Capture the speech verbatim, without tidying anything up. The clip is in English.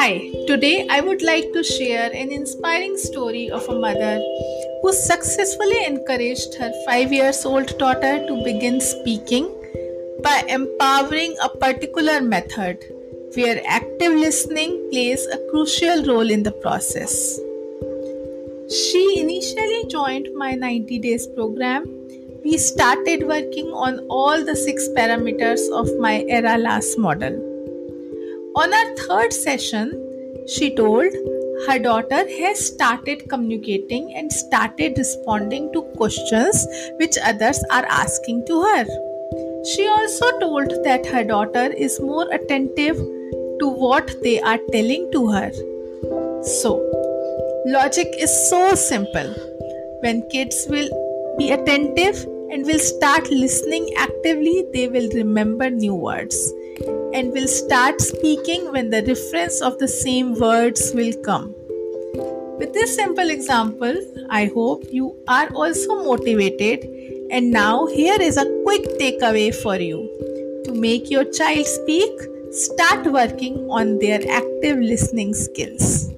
Hi, today I would like to share an inspiring story of a mother who successfully encouraged her five years old daughter to begin speaking by empowering a particular method where active listening plays a crucial role in the process. She initially joined my ninety days program. We started working on all the six parameters of my E R A L A S model. On our third session, she told her daughter has started communicating and started responding to questions which others are asking to her. She also told that her daughter is more attentive to what they are telling to her. So, logic is so simple. When kids will be attentive and will start listening actively, they will remember new words and will start speaking when the reference of the same words will come. With this simple example, I hope you are also motivated. And now here is a quick takeaway for you. To make your child speak, start working on their active listening skills.